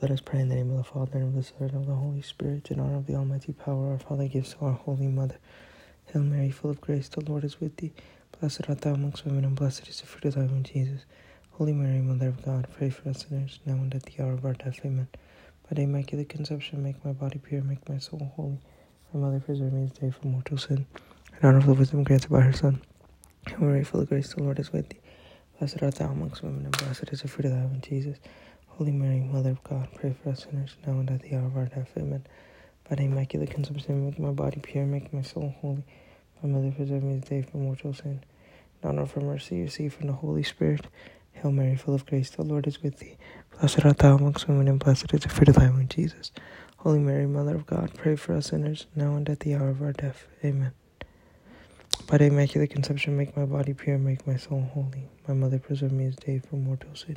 Let us pray in the name of the Father, and of the Son, and of the Holy Spirit, in honor of the Almighty Power, our Father gives to our Holy Mother. Hail Mary, full of grace, the Lord is with thee. Blessed art thou amongst women, and blessed is the fruit of thy womb, Jesus. Holy Mary, Mother of God, pray for us sinners, now and at the hour of our death. Amen. By the Immaculate Conception, make my body pure, make my soul holy. My Mother, preserve me this day from mortal sin, in honor of the wisdom granted by her Son. Hail Mary, full of grace, the Lord is with thee. Blessed art thou amongst women, and blessed is the fruit of thy womb, Jesus. Holy Mary, Mother of God, pray for us sinners, now and at the hour of our death. Amen. By the Immaculate Conception, make my body pure, make my soul holy. My Mother, preserve me this day from mortal sin. In honor for mercy, receive from the Holy Spirit. Hail Mary, full of grace, the Lord is with thee. Blessed art thou amongst women, and blessed is the fruit of thy womb, Jesus. Holy Mary, Mother of God, pray for us sinners, now and at the hour of our death. Amen. By the Immaculate Conception, make my body pure, make my soul holy. My Mother, preserve me this day from mortal sin.